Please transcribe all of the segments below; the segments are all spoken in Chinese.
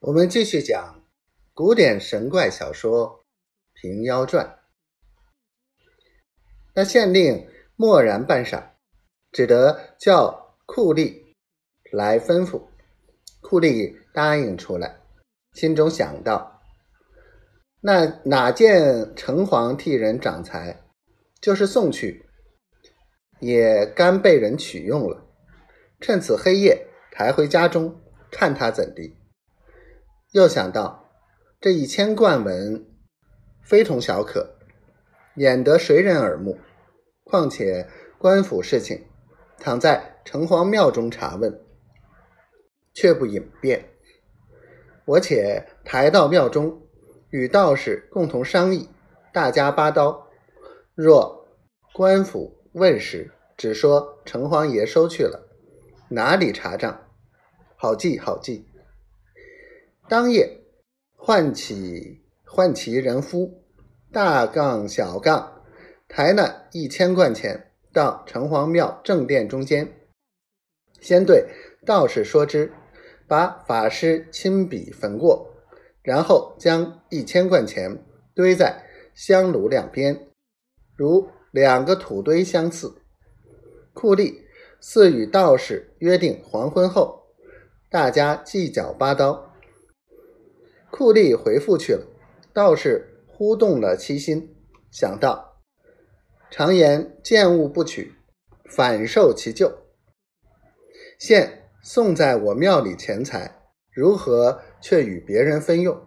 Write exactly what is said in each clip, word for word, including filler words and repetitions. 我们继续讲古典神怪小说《平妖传》。那县令默然半晌，只得叫库吏来吩咐。库吏答应出来，心中想到：那哪见城隍替人掌财，就是送去，也甘被人取用了。趁此黑夜抬回家中，看他怎地。又想到这一千贯文非同小可，免得谁人耳目，况且官府事情倘在城隍庙中查问，却不隐辩，我且抬到庙中，与道士共同商议，大家八刀，若官府问时，只说城隍爷收去了，哪里查账，好记好记。当夜唤起唤其人夫，大杠小杠抬那一千贯钱到城隍庙正殿中间，先对道士说之，把法师亲笔焚过，然后将一千贯钱堆在香炉两边，如两个土堆相似。库吏似与道士约定黄昏后，大家计较八刀。库吏回复去了，道士忽动了其心，想到常言见物不取，反受其咎，现送在我庙里钱财，如何却与别人分用？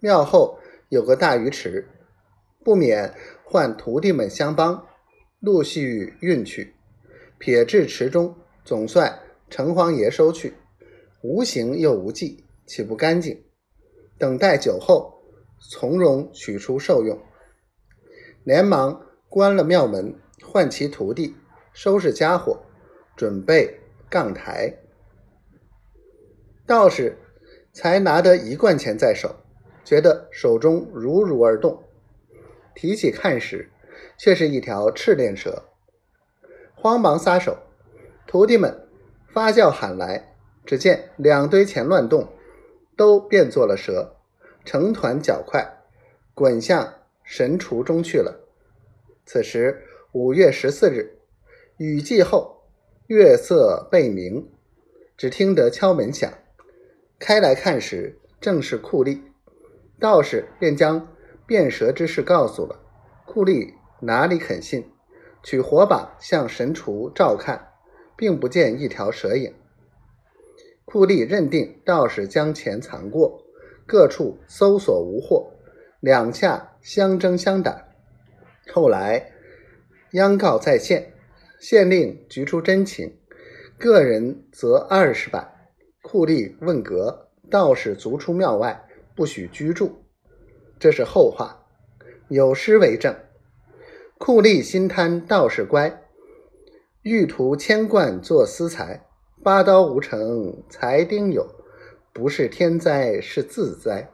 庙后有个大鱼池，不免唤徒弟们相帮，陆续运去，撇至池中，总算城隍爷收去，无形又无迹，岂不干净？等待酒后，从容取出受用。连忙关了庙门，唤其徒弟收拾家伙，准备杠台。道士才拿得一贯钱在手，觉得手中如如而动，提起看时，却是一条赤练蛇，慌忙撒手，徒弟们发叫喊来，只见两堆钱乱动，都变作了蛇，成团脚快，滚向神厨中去了。此时五月十四日，雨季后，月色倍明，只听得敲门响，开来看时，正是库吏。道士便将变蛇之事告诉了库吏，哪里肯信，取火把向神厨照看，并不见一条蛇影。库吏认定道士将钱藏过，各处搜索无获，两下相争相打。后来央告在县，县令举出真情，个人则二十板。库吏问革，道士逐出庙外，不许居住。这是后话，有诗为证：库吏心贪道士乖，欲图千贯做私财，八刀无成财丁有，不是天灾是自灾。